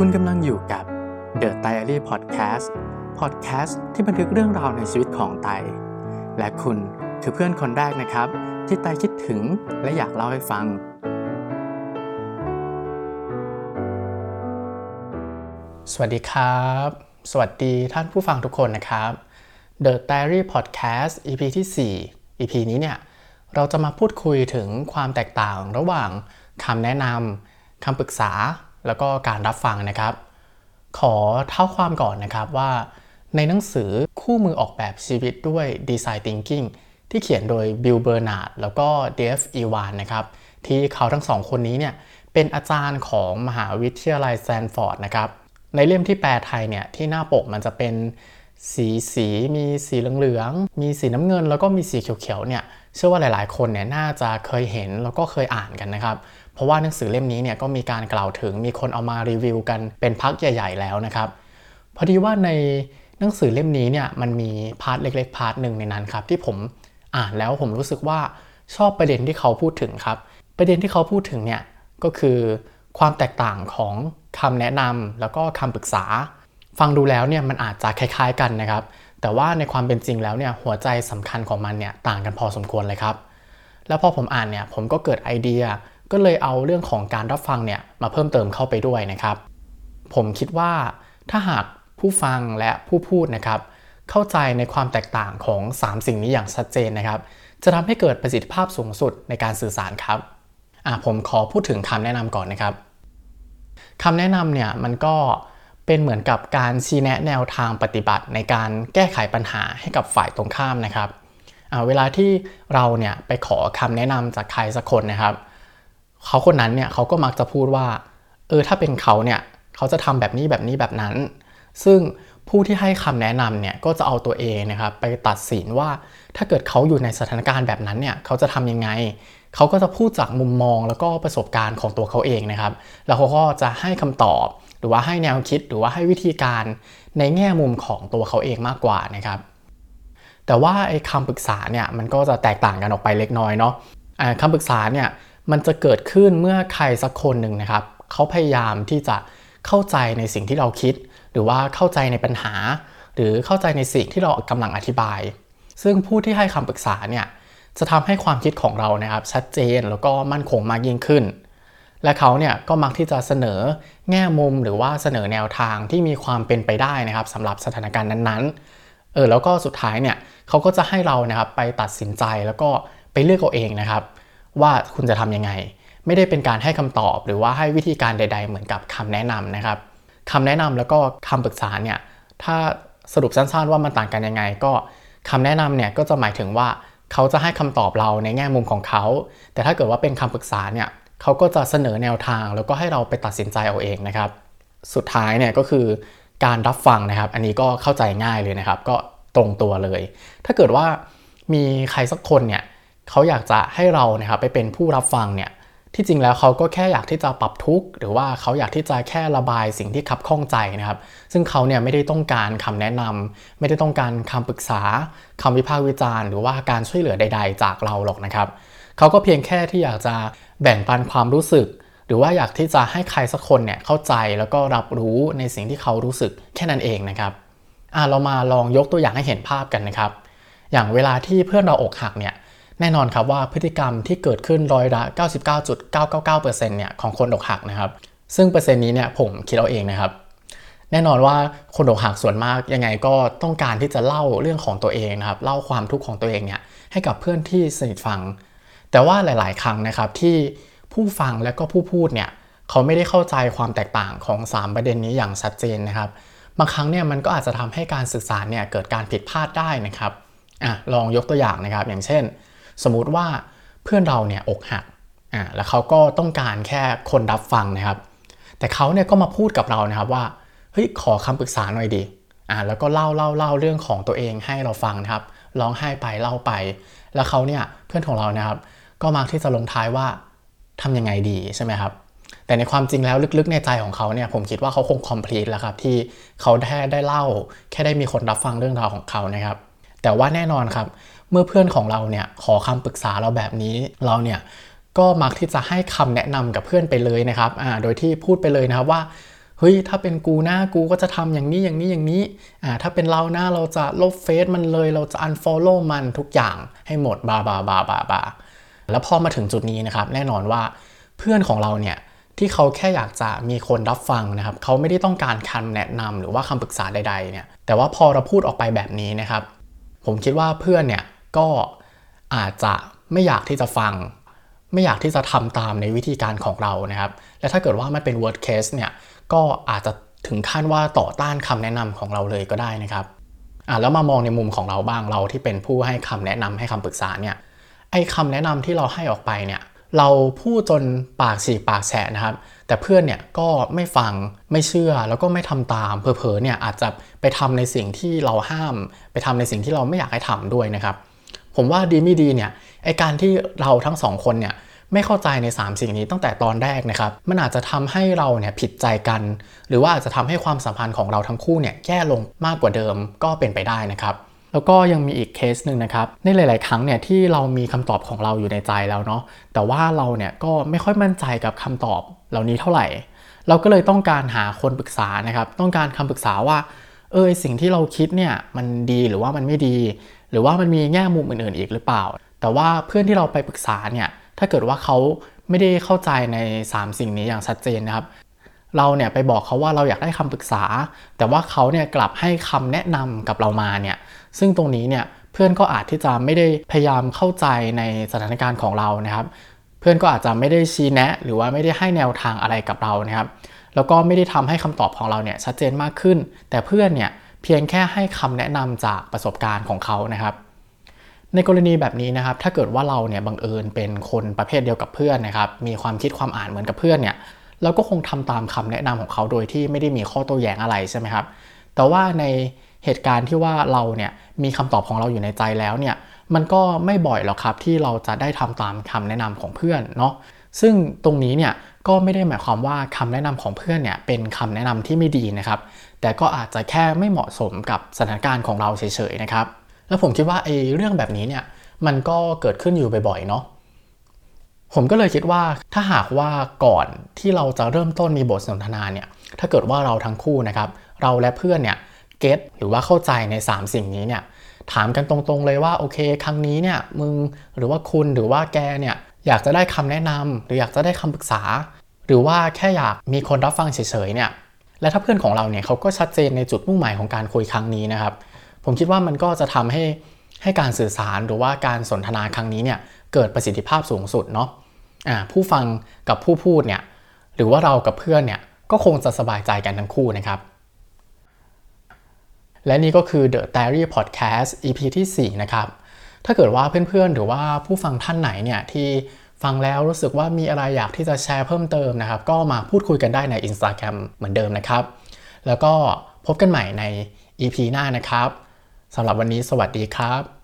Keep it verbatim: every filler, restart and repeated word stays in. คุณกำลังอยู่กับ The Diary Podcast Podcast ที่บันทึกเรื่องราวในชีวิตของไตและคุณคือเพื่อนคนแรกนะครับที่ไตคิดถึงและอยากเล่าให้ฟังสวัสดีครับสวัสดีท่านผู้ฟังทุกคนนะครับ The Diary Podcast อี พี ที่สี่ อี พี นี้เนี่ยเราจะมาพูดคุยถึงความแตกต่างระหว่างคำแนะนำคำปรึกษาแล้วก็การรับฟังนะครับขอเท้าความก่อนนะครับว่าในหนังสือคู่มือออกแบบชีวิตด้วย Design Thinking ที่เขียนโดยบิลเบอร์นาร์ดแล้วก็เดฟอีวานนะครับที่เขาทั้งสองคนนี้เนี่ยเป็นอาจารย์ของมหาวิทยาลัยสแตนฟอร์ดนะครับในเล่มที่แปลไทยเนี่ยที่หน้าปกมันจะเป็นสีสีมีสีเหลืองๆมีสีน้ำเงินแล้วก็มีสีเขียวๆเนี่ยเชื่อว่าหลายๆคนเนี่ยน่าจะเคยเห็นแล้วก็เคยอ่านกันนะครับเพราะว่าหนังสือเล่มนี้เนี่ยก็มีการกล่าวถึงมีคนเอามารีวิวกันเป็นพักใหญ่ๆแล้วนะครับพอดีว่าในหนังสือเล่มนี้เนี่ยมันมีพาร์ทเล็กๆพาร์ทนึงในนั้นครับที่ผมอ่านแล้วผมรู้สึกว่าชอบประเด็นที่เขาพูดถึงครับประเด็นที่เขาพูดถึงเนี่ยก็คือความแตกต่างของคำแนะนำแล้วก็คำปรึกษาฟังดูแล้วเนี่ยมันอาจจะคล้ายๆกันนะครับแต่ว่าในความเป็นจริงแล้วเนี่ยหัวใจสำคัญของมันเนี่ยต่างกันพอสมควรเลยครับแล้วพอผมอ่านเนี่ยผมก็เกิดไอเดียก็เลยเอาเรื่องของการรับฟังเนี่ยมาเพิ่มเติมเข้าไปด้วยนะครับผมคิดว่าถ้าหากผู้ฟังและผู้พูดนะครับเข้าใจในความแตกต่างของสามสิ่งนี้อย่างชัดเจนนะครับจะทำให้เกิดประสิทธิภาพสูงสุดในการสื่อสารครับอ่ะผมขอพูดถึงคำแนะนำก่อนนะครับคำแนะนำเนี่ยมันก็เป็นเหมือนกับการชี้แนะแนวทางปฏิบัติในการแก้ไขปัญหาให้กับฝ่ายตรงข้ามนะครับเวลาที่เราเนี่ยไปขอคำแนะนำจากใครสักคนนะครับเขาคนนั้นเนี่ยเขาก็มักจะพูดว่าเออถ้าเป็นเขาเนี่ยเขาจะทำแบบนี้แบบนี้แบบนั้นซึ่งผู้ที่ให้คำแนะนำเนี่ยก็จะเอาตัวเองนะครับไปตัดสินว่าถ้าเกิดเขาอยู่ในสถานการณ์แบบนั้นเนี่ยเขาจะทำยังไงเขาก็จะพูดจากมุมมองแล้วก็ประสบการณ์ของตัวเขาเองนะครับแล้วเขาก็จะให้คำตอบหรือว่าให้แนวคิดหรือว่าให้วิธีการในแง่มุมของตัวเขาเองมากกว่านะครับแต่ว่าไอ้คำปรึกษาเนี่ยมันก็จะแตกต่างกันออกไปเล็กน้อยเนาะคำปรึกษาเนี่ยมันจะเกิดขึ้นเมื่อใครสักคนหนึ่งนะครับเขาพยายามที่จะเข้าใจในสิ่งที่เราคิดหรือว่าเข้าใจในปัญหาหรือเข้าใจในสิ่งที่เรากำลังอธิบายซึ่งผู้ที่ให้คำปรึกษาเนี่ยจะทำให้ความคิดของเรานะครับชัดเจนแล้วก็มั่นคงมากยิ่งขึ้นและเขาเนี่ยก็มักที่จะเสนอแง่มุมหรือว่าเสนอแนวทางที่มีความเป็นไปได้นะครับสำหรับสถานการณ์นั้นๆเออแล้วก็สุดท้ายเนี่ยเขาก็จะให้เรานะครับไปตัดสินใจแล้วก็ไปเลือกเอาเองนะครับว่าคุณจะทำยังไงไม่ได้เป็นการให้คำตอบหรือว่าให้วิธีการใดๆเหมือนกับคำแนะนำนะครับคำแนะนำแล้วก็คำปรึกษาเนี่ยถ้าสรุปสั้นๆว่ามันต่างกันยังไงก็คำแนะนำเนี่ยก็จะหมายถึงว่าเขาจะให้คำตอบเราในแง่มุมของเขาแต่ถ้าเกิดว่าเป็นคำปรึกษาเนี่ยเขาก็จะเสนอแนวทางแล้วก็ให้เราไปตัดสินใจเอาเองนะครับสุดท้ายเนี่ยก็คือการรับฟังนะครับอันนี้ก็เข้าใจง่ายเลยนะครับก็ตรงตัวเลยถ้าเกิดว่ามีใครสักคนเนี่ยเขาอยากจะให้เรานะครับไปเป็นผู้รับฟังเนี่ยที่จริงแล้วเขาก็แค่อยากที่จะปรับทุกข์หรือว่าเขาอยากที่จะแค่ระบายสิ่งที่ขับข้องใจนะครับซึ่งเขาเนี่ยไม่ได้ต้องการคำแนะนำไม่ได้ต้องการคำปรึกษาคำวิพากษ์วิจารณ์หรือว่าการช่วยเหลือใดๆจากเราหรอกนะครับเขาก็เพียงแค่ที่อยากจะแบ่งปันความรู้สึกหรือว่าอยากที่จะให้ใครสักคนเนี่ยเข้าใจแล้วก็รับรู้ในสิ่งที่เขารู้สึกแค่นั้นเองนะครับอ่ะเรามาลองยกตัวอย่างให้เห็นภาพกันนะครับอย่างเวลาที่เพื่อนเราอกหักเนี่ยแน่นอนครับว่าพฤติกรรมที่เกิดขึ้นร้อยละ เก้าสิบเก้าจุดเก้าเก้าเก้าเปอร์เซ็นต์ เนี่ยของคนอกหักนะครับซึ่งเปอร์เซ็นต์นี้เนี่ยผมคิดเอาเองนะครับแน่นอนว่าคนอกหักส่วนมากยังไงก็ต้องการที่จะเล่าเรื่องของตัวเองนะครับเล่าความทุกข์ของตัวเองเนี่ยให้กับเพื่อนที่สนิทฟังแต่ว่าหลายๆครั้งนะครับที่ผู้ฟังและก็ผู้พูดเนี่ยเขาไม่ได้เข้าใจความแตกต่างของสามประเด็นนี้อย่างชัดเจนนะครับบางครั้งเนี่ยมันก็อาจจะทำให้การสื่อสารเนี่ยเกิดการผิดพลาดได้นะครับอ่ะลองยกตัวอย่างนะครับอย่างเช่นสมมุติว่าเพื่อนเราเนี่ยอกหักอ่าแล้วเขาก็ต้องการแค่คนรับฟังนะครับแต่เขาเนี่ยก็มาพูดกับเรานะครับว่าเฮ้ยขอคำปรึกษาหน่อยดิอ่าแล้วก็เล่าเล่าเล่าเรื่องของตัวเองให้เราฟังนะครับร้องไห้ไปเล่าไปแล้วเขาเนี่ยเพื่อนของเรานะครับก็มักที่จะลงท้ายว่าทำยังไงดีใช่ไหมครับแต่ในความจริงแล้วลึกๆในใจของเขาเนี่ยผมคิดว่าเขาคงคอมพลีทแล้วครับที่เขาแค่ได้เล่าแค่ได้มีคนรับฟังเรื่องราวของเขานะครับแต่ว่าแน่นอนครับเมื่อเพื่อนของเราเนี่ยขอคำปรึกษาเราแบบนี้เราเนี่ยก็มักที่จะให้คำแนะนำกับเพื่อนไปเลยนะครับอ่าโดยที่พูดไปเลยนะครับว่า เฮ้ยถ้าเป็นกูหน้ากูก็จะทำอย่างนี้อย่างนี้อย่างนี้อ่าถ้าเป็นเราหน้าเราจะลบเฟซมันเลยเราจะ unfollow มันทุกอย่างให้หมดบาบาบาบาบาแล้วพอมาถึงจุดนี้นะครับแน่นอนว่าเพื่อนของเราเนี่ยที่เขาแค่อยากจะมีคนรับฟังนะครับเขาไม่ได้ต้องการคำแนะนำหรือว่าคำปรึกษาใดๆเนี่ยแต่ว่าพอเราพูดออกไปแบบนี้นะครับผมคิดว่าเพื่อนเนี่ยก็อาจจะไม่อยากที่จะฟังไม่อยากที่จะทำตามในวิธีการของเรานะครับและถ้าเกิดว่ามันเป็น worst case เนี่ยก็อาจจะถึงขั้นว่าต่อต้านคำแนะนำของเราเลยก็ได้นะครับอ่ะแล้วมามองในมุมของเราบ้างเราที่เป็นผู้ให้คำแนะนำให้คำปรึกษาเนี่ยไอ้คำแนะนำที่เราให้ออกไปเนี่ยเราพูดจนปากฉีกปากแฉะนะครับแต่เพื่อนเนี่ยก็ไม่ฟังไม่เชื่อแล้วก็ไม่ทำตามเผลอๆเนี่ยอาจจะไปทำในสิ่งที่เราห้ามไปทำในสิ่งที่เราไม่อยากให้ทำด้วยนะครับผมว่าดีไม่ดีเนี่ยไอการที่เราทั้งสองคนเนี่ยไม่เข้าใจในสามสิ่งนี้ตั้งแต่ตอนแรกนะครับมันอาจจะทำให้เราเนี่ยผิดใจกันหรือว่าอาจจะทำให้ความสัมพันธ์ของเราทั้งคู่เนี่ยแย่ลงมากกว่าเดิมก็เป็นไปได้นะครับแล้วก็ยังมีอีกเคสหนึ่งนะครับในหลายๆครั้งเนี่ยที่เรามีคำตอบของเราอยู่ในใจแล้วเนาะแต่ว่าเราเนี่ยก็ไม่ค่อยมั่นใจกับคำตอบเหล่านี้เท่าไหร่เราก็เลยต้องการหาคนปรึกษานะครับต้องการคำปรึกษาว่าเออสิ่งที่เราคิดเนี่ยมันดีหรือว่ามันไม่ดีหรือว่ามันมีแง่มุมอื่นๆอีกหรือเปล่าแต่ว่าเพื่อนที่เราไปปรึกษาเนี่ยถ้าเกิดว่าเขาไม่ได้เข้าใจในสามสิ่งนี้อย่างชัดเจนนะครับเราเนี่ยไปบอกเขาว่าเราอยากได้คำปรึกษาแต่ว่าเขาเนี่ยกลับให้คำแนะนำกับเรามาเนี่ยซึ่งตรงนี้เนี่ยเพื่อนก็อาจที่จะไม่ได้พยายามเข้าใจในสถานการณ์ของเรานะครับเพื่อนก็อาจจะไม่ได้ชี้แนะหรือว่าไม่ได้ให้แนวทางอะไรกับเรานะครับแล้วก็ไม่ได้ทำให้คำตอบของเราเนี่ยชัดเจนมากขึ้นแต่เพื่อนเนี่ยเพียงแค่ให้คำแนะนำจากประสบการณ์ของเขานะครับในกรณีแบบนี้นะครับถ้าเกิดว่าเราเนี่ยบังเอิญเป็นคนประเภทเดียวกับเพื่อนนะครับมีความคิดความอ่านเหมือนกับเพื่อนเนี่ยเราก็คงทำตามคำแนะนำของเขาโดยที่ไม่ได้มีข้อโต้แย้งอะไรใช่ไหมครับแต่ว่าในเหตุการณ์ที่ว่าเราเนี่ยมีคำตอบของเราอยู่ในใจแล้วเนี่ยมันก็ไม่บ่อยหรอกครับที่เราจะได้ทำตามคำแนะนำของเพื่อนเนาะซึ่งตรงนี้เนี่ยก็ไม่ได้หมายความว่าคำแนะนำของเพื่อนเนี่ยเป็นคำแนะนำที่ไม่ดีนะครับแต่ก็อาจจะแค่ไม่เหมาะสมกับสถานการณ์ของเราเฉยๆนะครับแล้วผมคิดว่าไอ้เรื่องแบบนี้เนี่ยมันก็เกิดขึ้นอยู่บ่อยๆเนาะผมก็เลยคิดว่าถ้าหากว่าก่อนที่เราจะเริ่มต้นมีบทสนทนาเนี่ยถ้าเกิดว่าเราทั้งคู่นะครับเราและเพื่อนเนี่ยเก็ทหรือว่าเข้าใจในสามสิ่งนี้เนี่ยถามกันตรงๆเลยว่าโอเคครั้งนี้เนี่ยมึงหรือว่าคุณหรือว่าแกเนี่ยอยากจะได้คำแนะนำหรืออยากจะได้คำปรึกษาหรือว่าแค่อยากมีคนรับฟังเฉยๆเนี่ยและถ้าเพื่อนของเราเนี่ยเขาก็ชัดเจนในจุดมุ่งหมายของการคุยครั้งนี้นะครับผมคิดว่ามันก็จะทำให้ให้การสื่อสารหรือว่าการสนทนาครั้งนี้เนี่ยเกิดประสิทธิภาพสูงสุดเนาะอ่าผู้ฟังกับผู้พูดเนี่ยหรือว่าเรากับเพื่อนเนี่ยก็คงจะสบายใจกันทั้งคู่นะครับและนี่ก็คือ The Diary Podcast อี พี ที่สี่นะครับถ้าเกิดว่าเพื่อนๆหรือว่าผู้ฟังท่านไหนเนี่ยที่ฟังแล้วรู้สึกว่ามีอะไรอยากที่จะแชร์เพิ่มเติมนะครับก็มาพูดคุยกันได้ใน Instagram เหมือนเดิมนะครับแล้วก็พบกันใหม่ใน อี พี หน้านะครับสำหรับวันนี้สวัสดีครับ